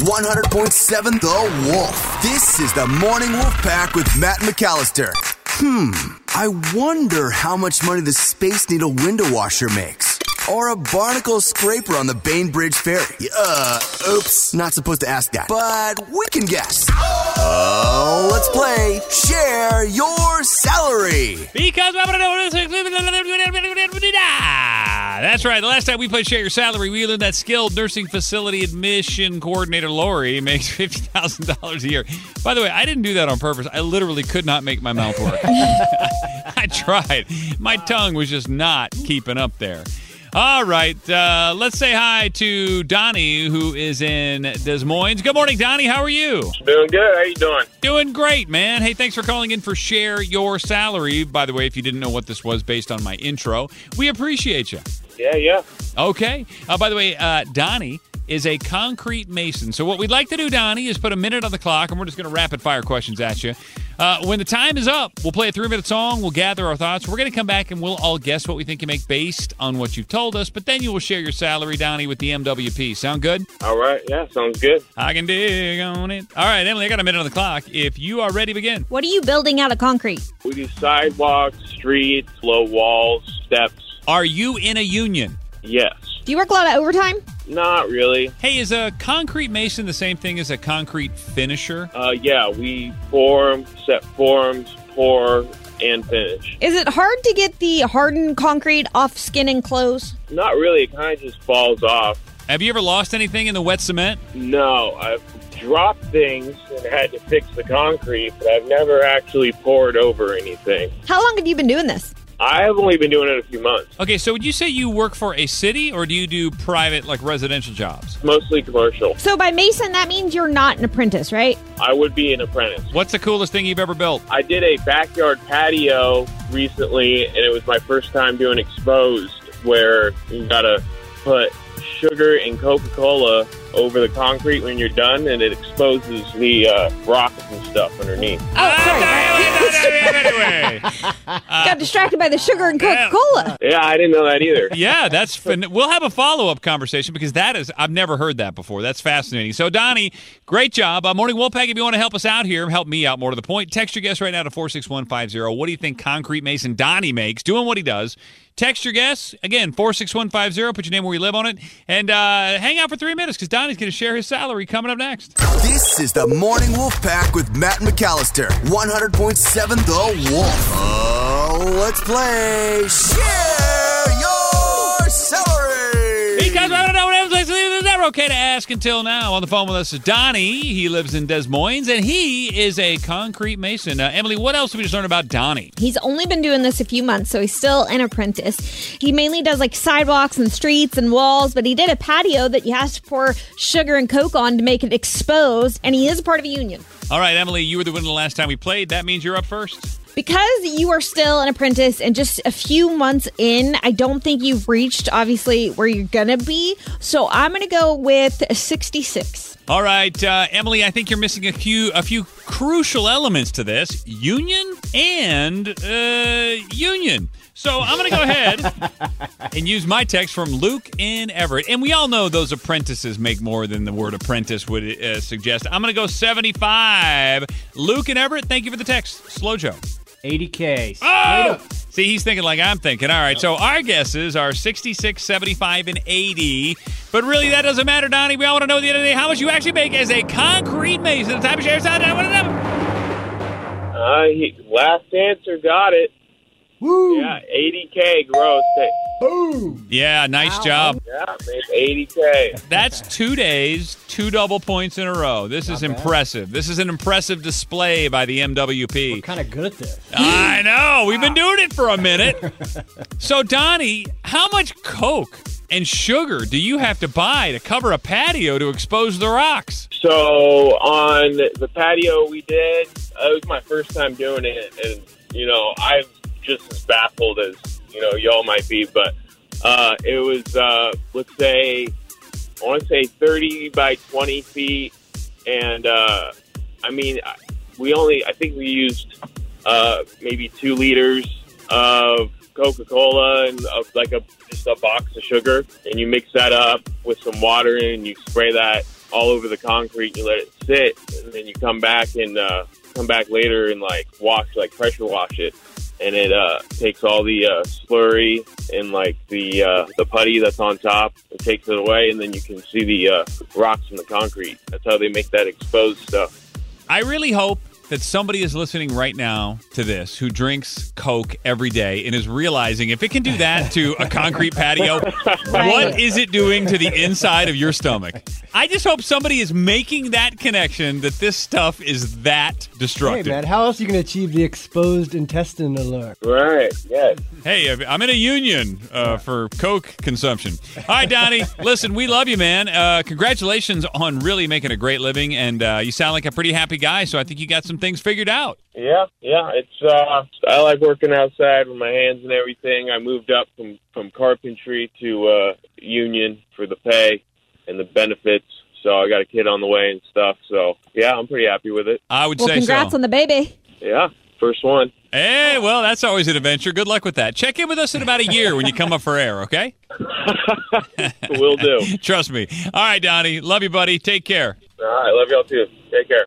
100.7 The Wolf. This is the Morning Wolf Pack with Matt McAllister. I wonder how much money the Space Needle window washer makes. Or a barnacle scraper on the Bainbridge Ferry. Oops, not supposed to ask that. But we can guess. Oh, let's play Share Your Salary. Because that's right. The last time we played Share Your Salary, we learned that skilled nursing facility admission coordinator Lori makes $50,000 a year. By the way, I didn't do that on purpose. I literally could not make my mouth work. I tried. My tongue was just not keeping up there. All right, let's say hi to Donnie, who is in Des Moines. Good morning, Donnie. How are you? Doing good. How you doing? Doing great, man. Hey, thanks for calling in for Share Your Salary. By the way, if you didn't know what this was based on my intro, we appreciate you. Yeah. Okay. By the way, Donnie is a concrete mason. So what we'd like to do, Donnie, is put a minute on the clock, and we're just going to rapid-fire questions at you. When the time is up, we'll play a 3-minute song. We'll gather our thoughts. We're going to come back, and we'll all guess what we think you make based on what you've told us. But then you will share your salary, Donnie, with the MWP. Sound good? All right. Yeah, sounds good. I can dig on it. All right, Emily, I got a minute on the clock. If you are ready, begin. What are you building out of concrete? We do sidewalks, streets, low walls, steps. Are you in a union? Yes. Do you work a lot of overtime? Not really. Hey, is a concrete mason the same thing as a concrete finisher? Yeah, we form, set forms, pour, and finish. Is it hard to get the hardened concrete off skin and clothes? Not really. It kind of just falls off. Have you ever lost anything in the wet cement? No, I've dropped things and had to fix the concrete, but I've never actually poured over anything. How long have you been doing this? I have only been doing it a few months. Okay, so would you say you work for a city, or do you do private, like residential jobs? Mostly commercial. So by mason, that means you're not an apprentice, right? I would be an apprentice. What's the coolest thing you've ever built? I did a backyard patio recently, and it was my first time doing exposed, where you gotta put sugar and Coca-Cola over the concrete when you're done, and it exposes the rocks and stuff underneath. Anyway. Got distracted by the sugar and Coca-Cola. Yeah, I didn't know that either. Yeah, that's we'll have a follow-up conversation, because that is, I've never heard that before. That's fascinating. So, Donnie, great job. Morning Wolfpack, if you want to help us out here, help me out more to the point, text your guess right now to 46150. What do you think concrete mason Donnie makes, doing what he does? Text your guess. Again, 46150. Put your name where you live on it. And hang out for 3 minutes, because Donnie's going to share his salary coming up next. This is the Morning Wolf Pack with Matt McAllister. 100.7 The Wolf. Oh, let's play Share Your Salary. Because I don't know what else I say. It's never okay to ask until now. On the phone with us is Donnie. He lives in Des Moines, and he is a concrete mason. Emily, what else did we just learn about Donnie? He's only been doing this a few months, so he's still an apprentice. He mainly does like sidewalks and streets and walls, but he did a patio that you have to pour sugar and Coke on to make it exposed, and he is a part of a union. All right, Emily, you were the winner the last time we played. That means you're up first. Because you are still an apprentice and just a few months in, I don't think you've reached, obviously, where you're going to be. So I'm going to go with 66. All right, Emily, I think you're missing a few crucial elements to this. Union and union. So I'm going to go ahead and use my text from Luke in Everett. And we all know those apprentices make more than the word apprentice would suggest. I'm going to go 75. Luke in Everett, thank you for the text. Slow Joe. $80,000. Oh! See, he's thinking like I'm thinking. All right, so our guesses are 66, 75, and 80. But really, that doesn't matter, Donnie. We all want to know at the end of the day how much you actually make as a concrete mason. The type of shares out. I want to know. Last answer got it. Woo! Yeah, $80,000 gross. Boom! Yeah, nice job. Yeah, it's $80,000. That's 2 days, 2 double points in a row. This is impressive. This is an impressive display by the MWP. We're kind of good at this. I know. We've been doing it for a minute. So, Donnie, how much Coke and sugar do you have to buy to cover a patio to expose the rocks? So, on the patio we did, it was my first time doing it, and, you know, I've just as baffled as, you know, y'all might be, but it was, let's say, I want to say 30 by 20 feet, and I mean, I think we used maybe 2 liters of Coca-Cola and just a box of sugar, and you mix that up with some water, and you spray that all over the concrete, you let it sit, and then you come back later and pressure wash it. And it takes all the slurry and the putty that's on top. It takes it away, and then you can see the rocks in the concrete. That's how they make that exposed stuff. I really hope that somebody is listening right now to this who drinks Coke every day and is realizing if it can do that to a concrete patio, what is it doing to the inside of your stomach? I just hope somebody is making that connection that this stuff is that destructive. Hey, man, how else are you going to achieve the exposed intestine alert? Right, yes. Hey, I'm in a union for Coke consumption. All right, Donnie, listen, we love you, man. Congratulations on really making a great living, and you sound like a pretty happy guy, so I think you got some things figured out. Yeah. It's I like working outside with my hands and everything. I moved up from carpentry to union for the pay and the benefits. So I got a kid on the way and stuff. So yeah, I'm pretty happy with it. I would say congrats on the baby. Yeah, first one. Hey, well, that's always an adventure. Good luck with that. Check in with us in about a year when you come up for air, okay? Will do. Trust me. All right, Donnie. Love you, buddy. Take care. All right, love y'all too. Take care.